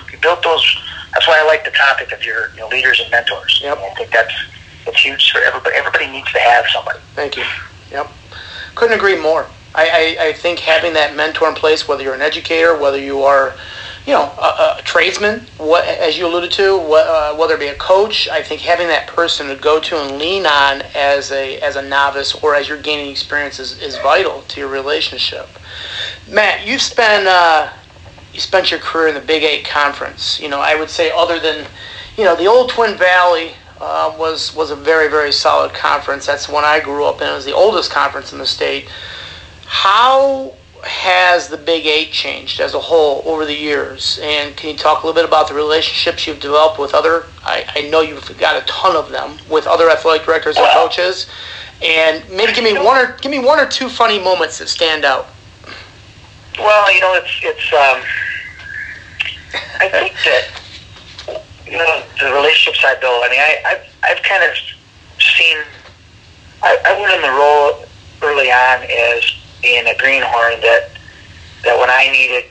That's why I like the topic of your leaders and mentors. Yep. And I think that's huge for everybody. Everybody needs to have somebody. Thank you. Yep. Couldn't agree more. I think having that mentor in place, whether you're an educator, whether you are a tradesman, as you alluded to, whether it be a coach, I think having that person to go to and lean on as a novice or as you're gaining experience is vital to your relationship. Matt, you've spent your career in the Big 8 Conference. You know, I would say other than, the old Twin Valley was a very, very solid conference. That's the one I grew up in. It was the oldest conference in the state. How has the Big 8 changed as a whole over the years? And can you talk a little bit about the relationships you've developed with other, I know you've got a ton of them, with other athletic directors and coaches, and maybe give me one or two funny moments that stand out. Well, I think that, the relationships I build, I mean, I've kind of seen, I went in the role early on as being a greenhorn that when I needed,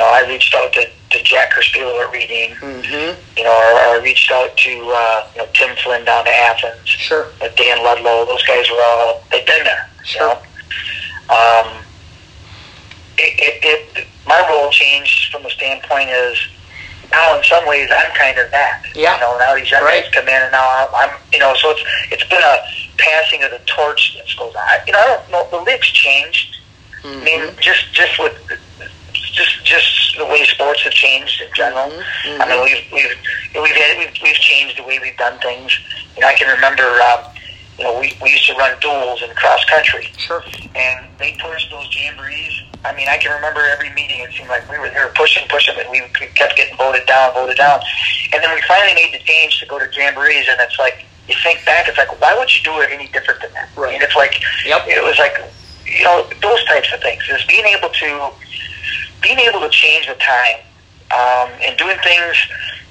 I reached out to Jack Kerspieler at Reading, or I reached out to Tim Flynn down to Athens, sure, Dan Ludlow. Those guys were all, they've been there, sure. My role changed from the standpoint is now in some ways I'm kind of that, now these young guys come in and now I'm, so it's been a passing of the torch that goes on. I don't know. The league's changed. I mean, just the way sports have changed in general. I mean, we've changed the way we've done things. I can remember, we used to run duels in cross country. Sure. And they pushed those jamborees. I mean, I can remember every meeting. It seemed like we were there pushing, and we kept getting voted down. And then we finally made the change to go to jamborees, and it's like, you think back, it's like, why would you do it any different than that? Right. And it's like, It was like, those types of things. It's being able to change the time, and doing things,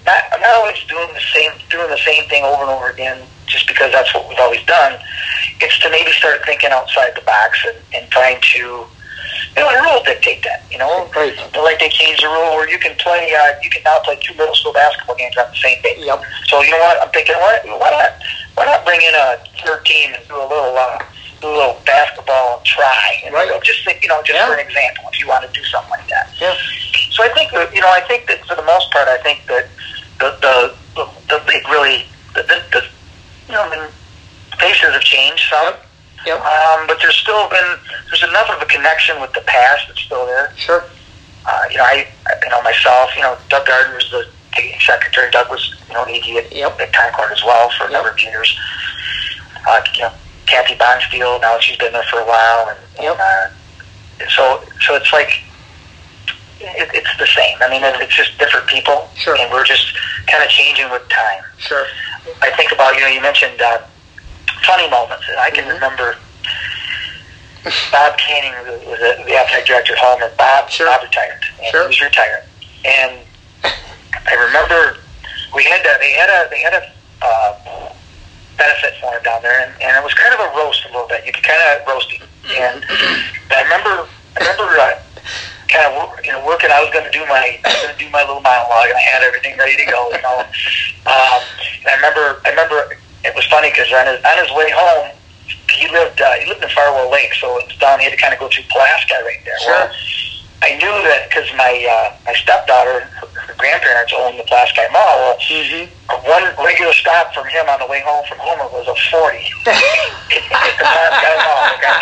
not always doing the same thing over and over again, just because that's what we've always done. It's to maybe start thinking outside the box and trying to, the rules dictate that, Right. Like they changed the rule where you can now play 2 middle school basketball games on the same day. Yep. So you know what? I'm thinking, why not bring in a third team and do a little basketball try? And right. Just think, for an example, if you want to do something like that. Yeah. So I think that for the most part, I think that the league really the faces have changed some. Yep. Yep. But there's enough of a connection with the past that's still there. Sure. Myself, Doug Gardner was the secretary. Doug was, the AD at Concord as well for a number of years. Kathy Bonfield, now she's been there for a while. So it's like, it's the same. I mean, it's just different people. Sure. And we're just kind of changing with time. Sure. I think about, you mentioned, funny moments, and I can remember Bob Canning was the athletic director at home, and Bob retired. And sure. He was retired, and I remember they had a benefit for him down there, and it was kind of a roast a little bit. You could kind of roast him, and I remember kind of, you know, working. I was going to do my little monologue, and I had everything ready to go, you know. And I remember it was funny because on his way home, he lived in Farwell Lake, so it was down. He had to kind of go through Pulaski right there. Sure. Well, I knew that because my stepdaughter, her grandparents owned the Pulaski Mall. Well, mm-hmm. One regular stop from him on the way home from Homer was a 40 at the Pulaski Mall. Okay?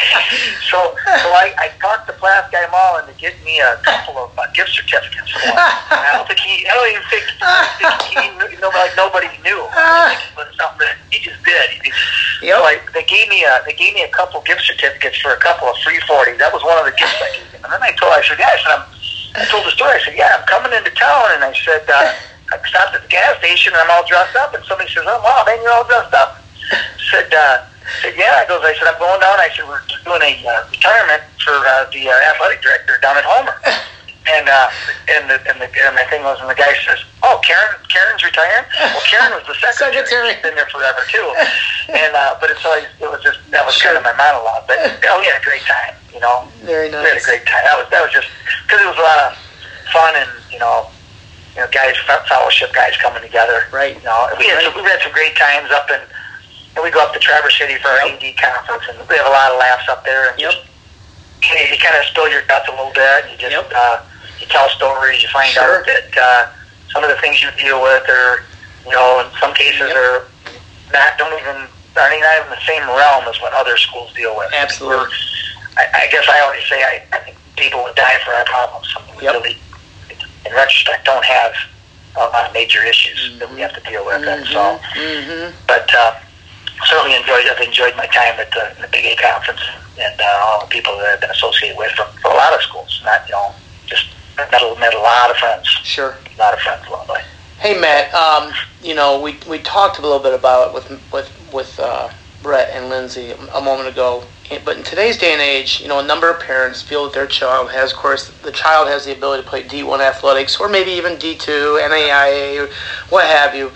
So I talked to Pulaski Mall into getting me a couple of gift certificates. For him. And I don't think nobody knew. I think it was something that he just did. Yep. So they gave me a couple gift certificates for a couple of free 40s. That was one of the gifts I gave them. And then I told the story, I'm coming into town, and I said, I stopped at the gas station, and I'm all dressed up, and somebody says, oh, wow, man, you're all dressed up. I said, yeah, I said, I'm going down, we're doing a retirement for the athletic director down at Homer, and my thing was, and the guy says, oh, Karen's retiring? Well, Karen was the secretary. She's been there forever, too, but it was kind of my monologue, but, oh, yeah, great time. You know, very nice. We had a great time. That was just because it was a lot of fun, and you know, fellowship guys coming together. Right. You know, we had some great times up in, and we go up to Traverse City for our AD conference, and we have a lot of laughs up there. And yep. You kind of spill your guts a little bit. And you just yep. You tell stories. You find sure. out that some of the things you deal with are, you know, in some cases yep. are not don't even aren't even in the same realm as what other schools deal with. Absolutely. I guess I always say I think people would die for our problems. We yep. really, in retrospect, don't have a lot of major issues mm-hmm. that we have to deal with. Mm-hmm. And so, mm-hmm. but certainly I've enjoyed my time at the Big A Conference and all the people that I've been associated with from a lot of schools. Not just met a lot of friends. Sure, a lot of friends along the way. Hey Matt, we talked a little bit about it with Brett and Lindsay a moment ago. But in today's day and age, you know, a number of parents feel that their child has, of course, the child has the ability to play D1 athletics or maybe even D2, NAIA, or what have you.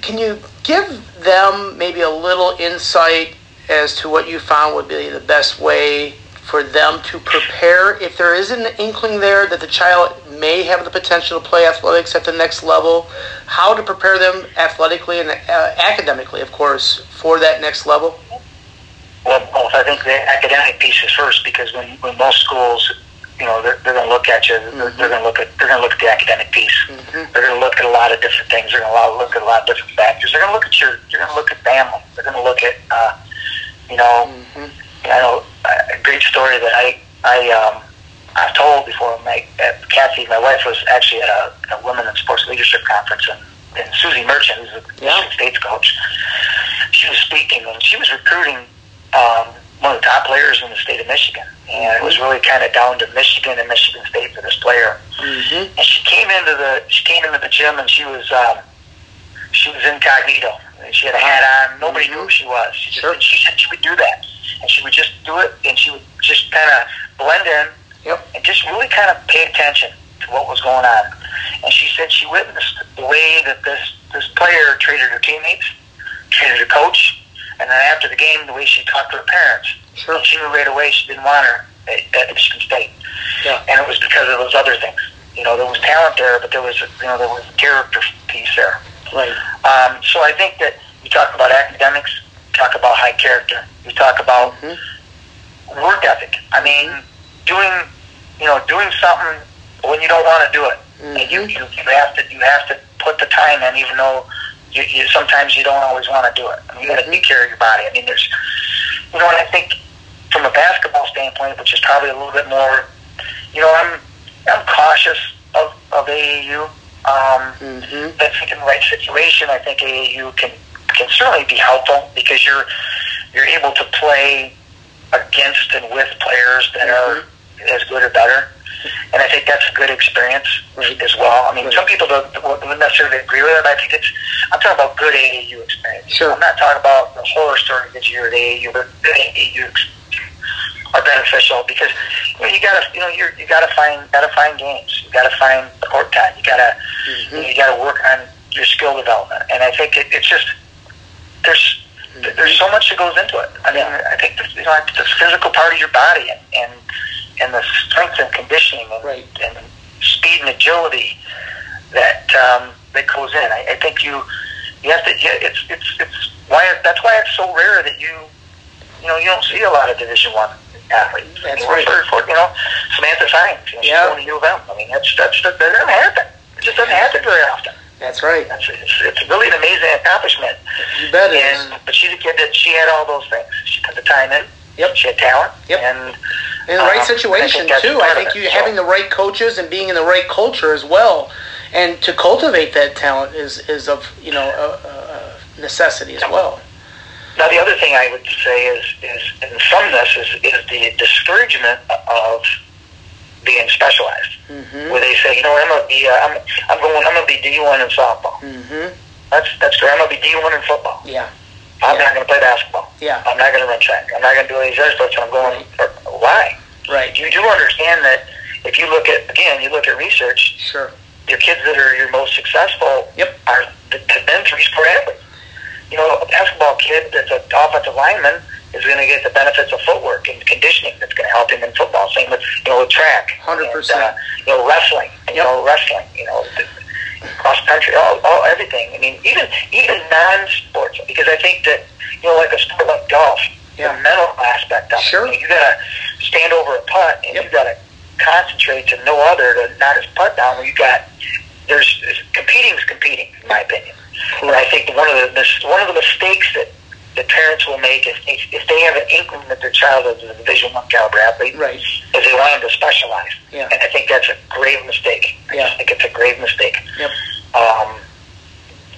Can you give them maybe a little insight as to what you found would be the best way for them to prepare? If there is an inkling there that the child may have the potential to play athletics at the next level, how to prepare them athletically and academically, of course, for that next level? Well, both. I think the academic piece is first because when most schools, you know, they're going to look at you. Mm-hmm. They're going to look at the academic piece. Mm-hmm. They're going to look at a lot of different things. They're going to look at a lot of different factors. They're going to look at You're going to look at family. They're going to look at, mm-hmm. I know a great story that I've told before. Kathy, my wife, was actually at a Women in Sports Leadership Conference and Susie Merchant, who's a yeah. Michigan State's coach, she was speaking and she was recruiting. One of the top players in the state of Michigan, and it was really kind of down to Michigan and Michigan State for this player. Mm-hmm. And she came into the gym, and she was incognito. And she had a hat on; nobody mm-hmm. knew who she was. She said she would do that, and she would just do it, and she would just kind of blend in, yep. and just really kind of pay attention to what was going on. And she said she witnessed the way that this player treated her teammates, treated her coach. And then after the game, the way she talked to her parents, sure. she knew right away she didn't want her at Michigan State. Yeah. And it was because of those other things. You know, there was talent there, but there was a character piece there. Right. So I think that you talk about academics, you talk about high character, you talk about mm-hmm. work ethic. I mean, doing something when you don't want to do it, mm-hmm. and you have to put the time in, even though. You sometimes you don't always want to do it. I mean, you got to take care of your body. I mean, and I think from a basketball standpoint, which is probably a little bit more, you know, I'm cautious of AAU. But if in the right situation, I think AAU can certainly be helpful because you're able to play against and with players that mm-hmm. are as good or better. And I think that's a good experience right. as well. I mean, right. some people wouldn't necessarily agree with it, but I think I'm talking about good AAU experience. Sure. I'm not talking about the horror story that you hear at AAU, but good AAU are beneficial because you gotta find games, you gotta find court time, you gotta work on your skill development. And I think it's just there's so much that goes into it. I mean, I think the physical part of your body and and the strength and conditioning and, right. and speed and agility that goes in. I think you have to. It's that's why it's so rare that you don't see a lot of Division I athletes. That's right. You know, Samantha Sines, going to U of M. I mean, that doesn't happen. It just doesn't happen very often. That's right. It's really an amazing accomplishment. You bet it is. But she's a kid that she had all those things. She put the time in. Yep. She had talent. Yep. And in the right situation, too. I think having the right coaches and being in the right culture as well, and to cultivate that talent is of a necessity as well. Now, the other thing I would say is the discouragement of being specialized, mm-hmm. where they say, I'm gonna be I'm gonna be D1 in softball. Mm-hmm. That's true. I'm gonna be D1 in football. Yeah. I'm not gonna play basketball. Yeah. I'm not gonna run track. I'm not gonna do any other stuff. I'm going. Right. Why? Right. You do understand that if you look at research. Sure. Your kids that are your most successful. Yep. Have been three-sport athletes. A basketball kid that's an offensive lineman is going to get the benefits of footwork and conditioning that's going to help him in football. Same with, with track. 100%. Wrestling. Yep. Wrestling. Cross-country, all everything. I mean, even non-sports, because I think that, like a sport like golf, the mental aspect of it. You got to stand over a putt, and you got to concentrate to no other to not his putt down when you got... There's competing, in my opinion. And I think one of the mistakes that the parents will make if they have an inkling that their child is a Division I caliber athlete, is they want them to specialize. Yeah. And I think that's a grave mistake. I just think it's a grave mistake. Yep.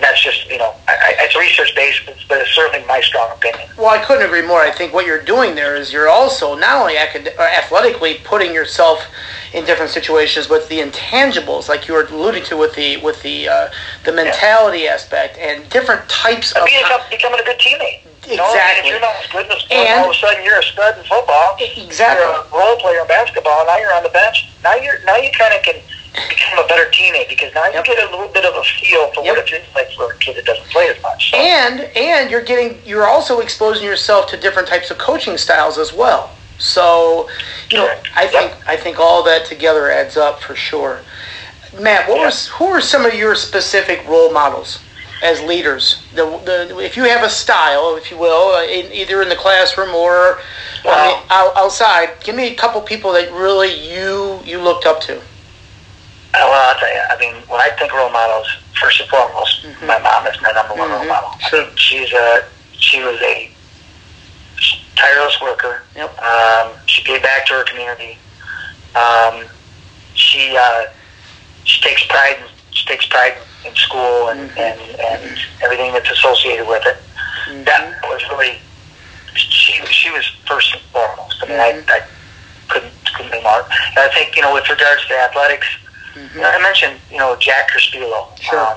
That's just, it's research-based, but it's certainly my strong opinion. Well, I couldn't agree more. I think what you're doing there is you're also not only athletically putting yourself in different situations, but the intangibles, like you were alluding to with the mentality aspect and different types of... Becoming a good teammate. Exactly. You're not as good in sport, and all of a sudden you're a stud in football. Exactly. You're a role player in basketball, now you're on the bench. Now you kind of can... become a better teammate, because now you get a little bit of a feel for what it is like for a kid that doesn't play as much. So. And you're also exposing yourself to different types of coaching styles as well. So, I think all that together adds up for sure. Matt, who were some of your specific role models as leaders? If you have a style, if you will, either in the classroom or outside, give me a couple people that really you looked up to. Well, I'll tell you, I mean, when I think role models, first and foremost, my mom is my number one role model. Sure. I mean, she was a tireless worker. Yep. She gave back to her community. She takes pride in school and, and everything that's associated with it. Mm-hmm. That was really, she was first and foremost. I mean, I couldn't be more. And I think, with regards to athletics, I mentioned, Jack Kerspieler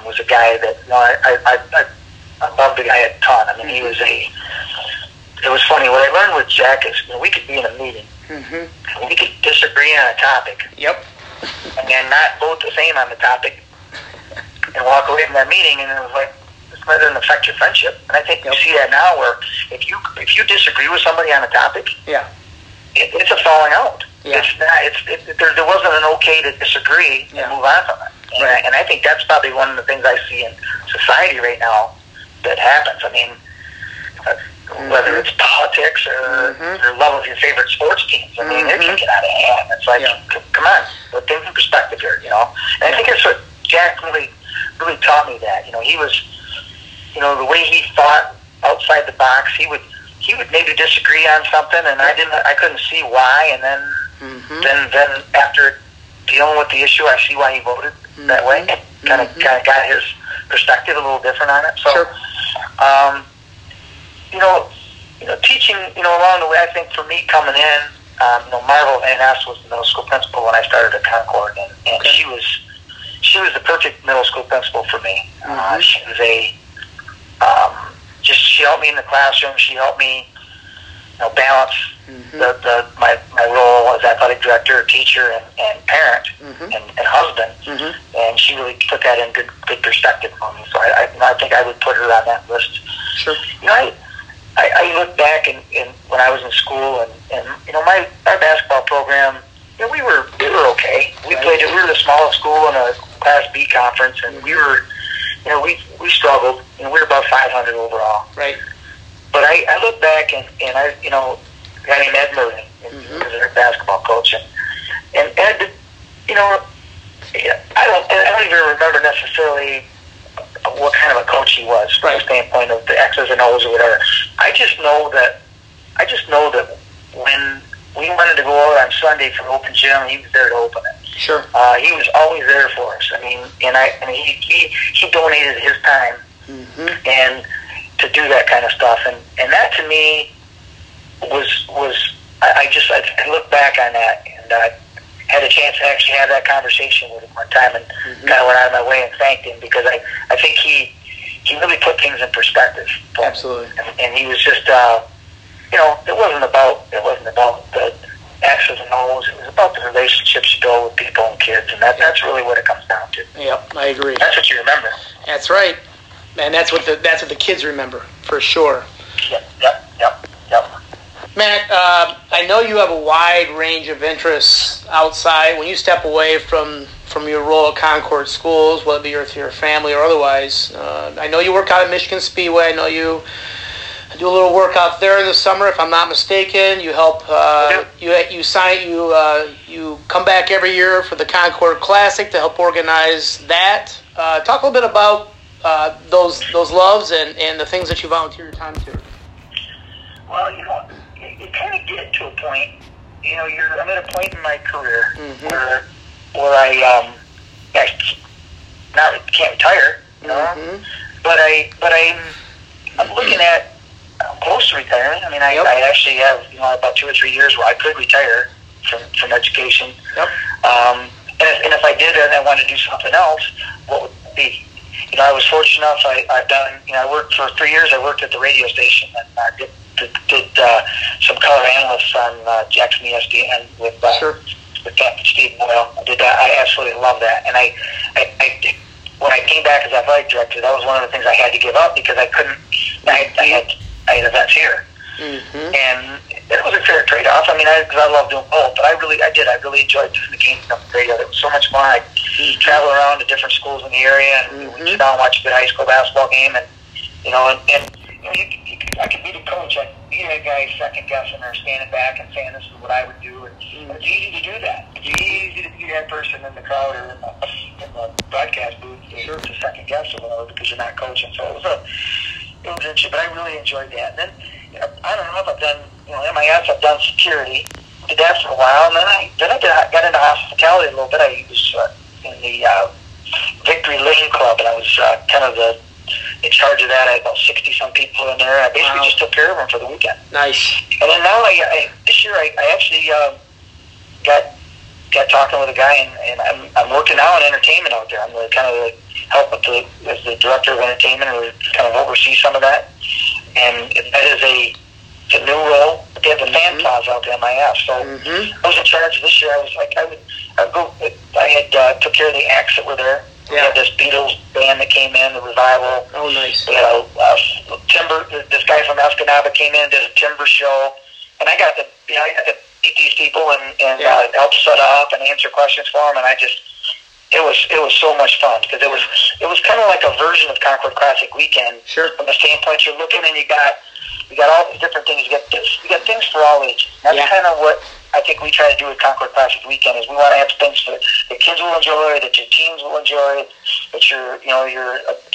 was a guy that, I loved the guy a ton. I mean, it was funny. What I learned with Jack is, we could be in a meeting, and we could disagree on a topic. Yep. And then not vote the same on the topic, and walk away from that meeting, and it was like, this doesn't affect your friendship. And I think you see that now, where if you disagree with somebody on a topic, it's a falling out. Yeah. It's not. There wasn't an okay to disagree and move on from it. And, and I think that's probably one of the things I see in society right now that happens. I mean, whether it's politics or your love of your favorite sports teams, I mean, it can get out of hand. It's like, come on, put things in perspective here, And I think that's what Jack really taught me that. He was, the way he thought outside the box. He would maybe disagree on something, and I couldn't see why, and then. Then after dealing with the issue, I see why he voted that way. Kind of got his perspective a little different on it. So, teaching, along the way, I think for me coming in, Marvel Van Ness was the middle school principal when I started at Concord, and she was the perfect middle school principal for me. She was she helped me in the classroom. She helped me, balance my role as athletic director, teacher, and parent, and husband, and she really put that in good perspective for me. So I think I would put her on that list. Sure. I look back and when I was in school, and my basketball program Yeah, we were okay. We played. We were the smallest school in a Class B conference, and we were, you know, we struggled. You know, we were about 500 overall. Right. But I look back and I, you know, a guy named Ed Murray, mm-hmm. who's our basketball coach, and Ed, you know, I don't even remember necessarily what kind of a coach he was from the standpoint of the X's and O's or whatever. I just know that when we wanted to go out on Sunday for open gym, he was there to open it. Sure. He was always there for us. I mean, and he donated his time mm-hmm. and to do that kind of stuff. And that to me was I look back on that, and I had a chance to actually have that conversation with him one time, and mm-hmm. kind of went out of my way and thanked him, because I think he really put things in perspective. Absolutely. And he was just, you know, it wasn't about the X's and O's. It was about the relationships you build with people and kids, and that's really what it comes down to. Yep, I agree. That's what you remember. That's right, and that's what the kids remember for sure. Yep. Matt, I know you have a wide range of interests outside. When you step away from your role at Concord Schools, whether you're with your family or otherwise, I know you work out at Michigan Speedway. I know you do a little work out there in the summer, if I'm not mistaken. You help. You come back every year for the Concord Classic to help organize that. Talk a little bit about those loves and the things that you volunteer your time to. Well, you know, you kind of get to a point, you know, I'm at a point in my career mm-hmm. where I can't retire, you know, mm-hmm. but I'm looking at close to retirement. I mean, I actually have, you know, about 2 or 3 years where I could retire from education. Yep. And if I did and I wanted to do something else, what would it be? You know, I was fortunate enough. I worked for 3 years. I worked at the radio station, and I did some color analysts on Jackson ESPN with Captain Steve Boyle. I absolutely love that. And I when I came back as athletic director, that was one of the things I had to give up, because I couldn't. Mm-hmm. I had events here, mm-hmm. and it was a fair trade-off. I mean, because I love doing both, but I really enjoyed doing the game stuff radio. It was so much fun. I mm-hmm. travel around to different schools in the area, and mm-hmm. we sit down and watch a good high school basketball game, and you know, I could be the coach. I could be that guy second guessing or standing back and saying, "This is what I would do." And it's easy to do that. It's easy to be that person in the crowd or in the broadcast booth to second guess or whatever, because you're not coaching. So it was interesting, but I really enjoyed that. And then, you know, I don't know if I've done, you know, MIS. I've done security. Did that for a while, and then I got into hospitality a little bit. I was in the Victory Lane Club, and I was kind of in charge of that. I had about 60-some people in there. I basically just took care of them for the weekend. Nice. And then now, this year I actually got talking with a guy, and I'm working now in entertainment out there. I'm kind of help as the director of entertainment, or kind of oversee some of that. And that is a new role. They have the fan plaza out there, MIS. So mm-hmm. I was in charge this year. I was like, I would go. I had took care of the acts that were there. Yeah. We had this Beatles band that came in, the revival. Oh, nice. We had a Timber. This guy from Escanaba came in and did a Timber show, and I got to meet these people and help set up and answer questions for them. And it was so much fun, because it was kind of like a version of Concord Classic Weekend. Sure. From the standpoint, you're looking and you got all these different things. You got things for all ages. That's kind of what I think we try to do with Concord Classic Weekend, is we want to have things that the kids will enjoy, that your teens will enjoy, that your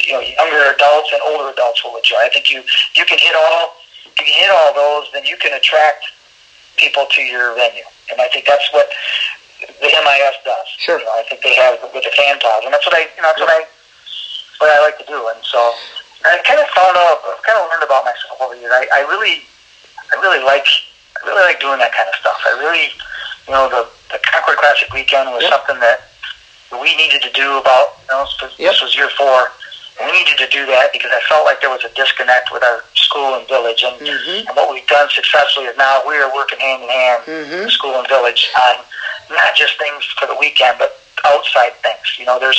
younger adults and older adults will enjoy. I think you can hit all those, then you can attract people to your venue, and I think that's what the MIS does. Sure. You know, I think they have with the fan plaza, and that's what I like to do. And so I kind of learned about myself over the years. I really like doing that kind of stuff. The Concord Classic Weekend was something that we needed to do about, you know, this was year 4, and we needed to do that because I felt like there was a disconnect with our school and village, and, mm-hmm. and what we've done successfully is now we are working hand in hand, mm-hmm. school and village, on not just things for the weekend, but outside things. You know, we're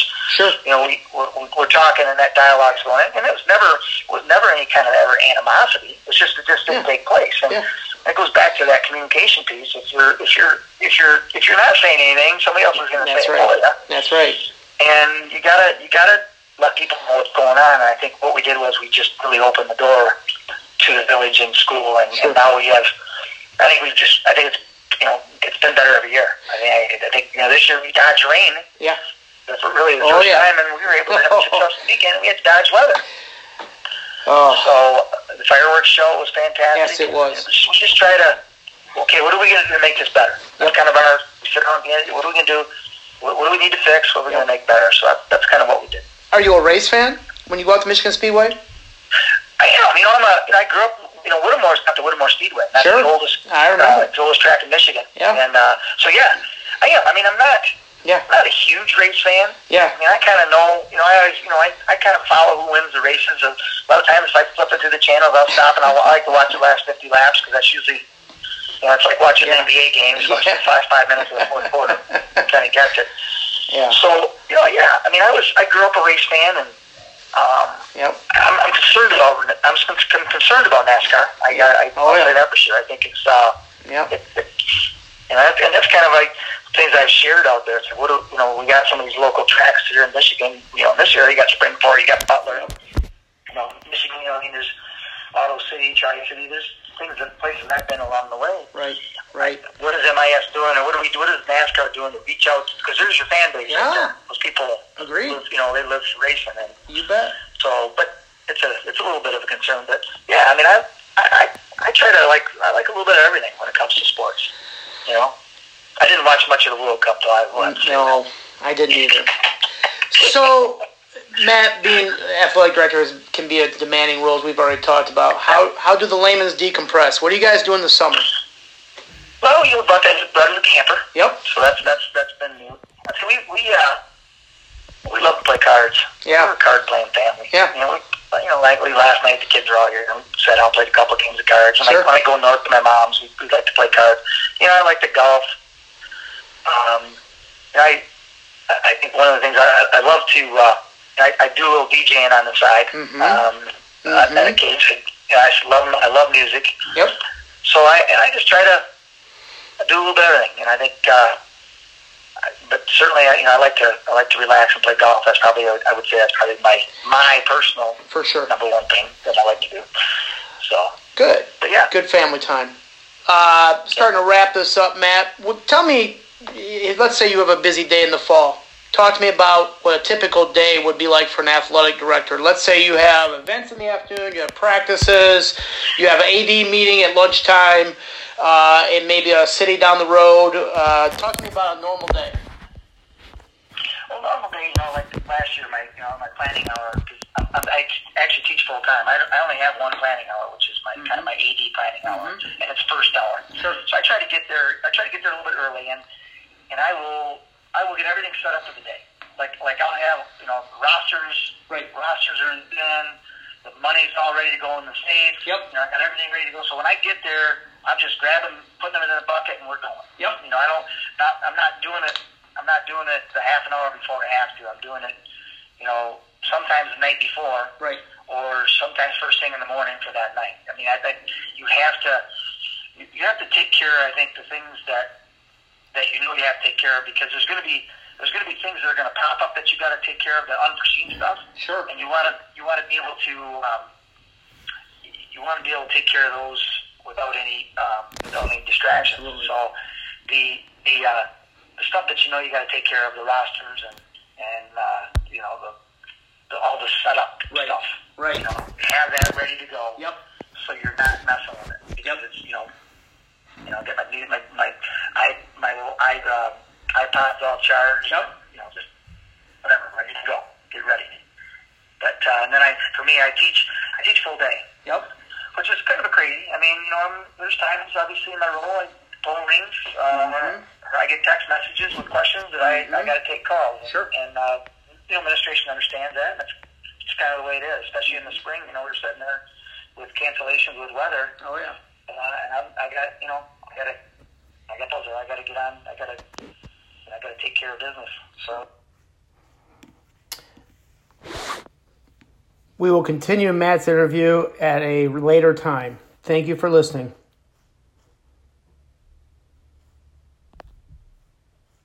talking, and that dialogue's going, and it was never any kind of ever animosity. It's just it didn't take place, and that goes back to that communication piece. If you're not saying anything, somebody else is going to say it for you. That's right. And you gotta let people know what's going on. And I think what we did was we just really opened the door to the village and school, and now we have. I think it's been better every year. I think this year we dodged rain. Yeah. That's really the first time, and we were able to have a successful weekend. We had to dodge weather. Oh. So the fireworks show was fantastic. Yes, it was. We just try to, what are we going to do to make this better? That's kind of our sit down. What are we going to do? What do we need to fix? What are we going to make better? So that's kind of what we did. Are you a race fan when you go out to Michigan Speedway? I am. I grew up. Whittemore's got the Whittemore Speedway. That's sure. the oldest track in Michigan. Yeah. And I am. I'm not a huge race fan. Yeah. I kind of know. I kind of follow who wins the races. And a lot of times, if I flip it through the channels, I'll stop and I like to watch the last 50 laps because that's usually, it's like watching an NBA game. So it's the last 5 minutes of the fourth quarter. Kind of gets it. Yeah. So I grew up a race fan. And I'm concerned about. I'm concerned about NASCAR. I'll say that for sure. I think it's. That's kind of like things I've shared out there. So we got some of these local tracks here in Michigan. This area you got Springport, you got Butler. Michigan. There's Auto City, Tri-City. There's things and places I've been along the way. Right. What is MIS doing, or what is NASCAR doing to reach out? Because there's your fan base. Yeah. Those people. Agreed. They live racing. And you bet. So, but it's a little bit of a concern. But I try to like a little bit of everything when it comes to sports. I didn't watch much of the World Cup though. No, I didn't either. So, Matt, being athletic director can be a demanding role, as we've already talked about. How do the Lehmans decompress? What are you guys doing this summer? Well, we brought in the camper. Yep. So that's been new. So we love to play cards. Yeah. We're a card playing family. Yeah. Last night the kids were all here and sat down and played a couple of games of cards. And sure. When I go north to my mom's, we like to play cards. I like to golf. I think one of the things I love to I do a little DJing on the side. Mm-hmm. At occasion, I love music. Yep. So I just try to do a little bit of everything, and I think. But certainly, I like to relax and play golf. That's probably I would say that's probably my personal for sure number one thing that I like to do. So good, but yeah, good family time. Starting to wrap this up, Matt. Well, tell me, let's say you have a busy day in the fall. Talk to me about what a typical day would be like for an athletic director. Let's say you have events in the afternoon, you have practices, you have an AD meeting at lunchtime, and maybe a city down the road. Talk to me about a normal day. Well, a normal day, like last year, my planning hour, because I actually teach full time. I only have one planning hour, which is my kind of my AD planning hour, and it's first hour. Sure. So I try to get there. I try to get there a little bit early, and I will get everything set up for the day. Like I'll have, rosters. Right. Rosters are in. The money's all ready to go in the safe. Yep. I got everything ready to go. So when I get there, I'm just grabbing, putting them in a bucket, and we're going. Yep. I'm not doing it the half an hour before I have to. I'm doing it, sometimes the night before. Right. Or sometimes first thing in the morning for that night. I think you have to take care. I think the things that you have to take care of, because there's going to be things that are going to pop up that you got to take care of, the unforeseen stuff. Sure. And you want to be able to take care of those without any distractions. Absolutely. So the stuff that you got to take care of, the rosters and the all the setup right. stuff. Right. Have that ready to go. Yep. So you're not messing with it because it's get my iPod's all charged. Yep. Just whatever, ready to go. Get ready. But and then I teach full day. Yep. Which is kind of crazy. There's times obviously in my role I phone rings, or I get text messages with questions that I got to take calls. Sure. And the administration understands that. That's just kind of the way it is, especially in the spring. We're sitting there with cancellations with weather. Oh yeah. I gotta take care of business. So we will continue Matt's interview at a later time. Thank you for listening.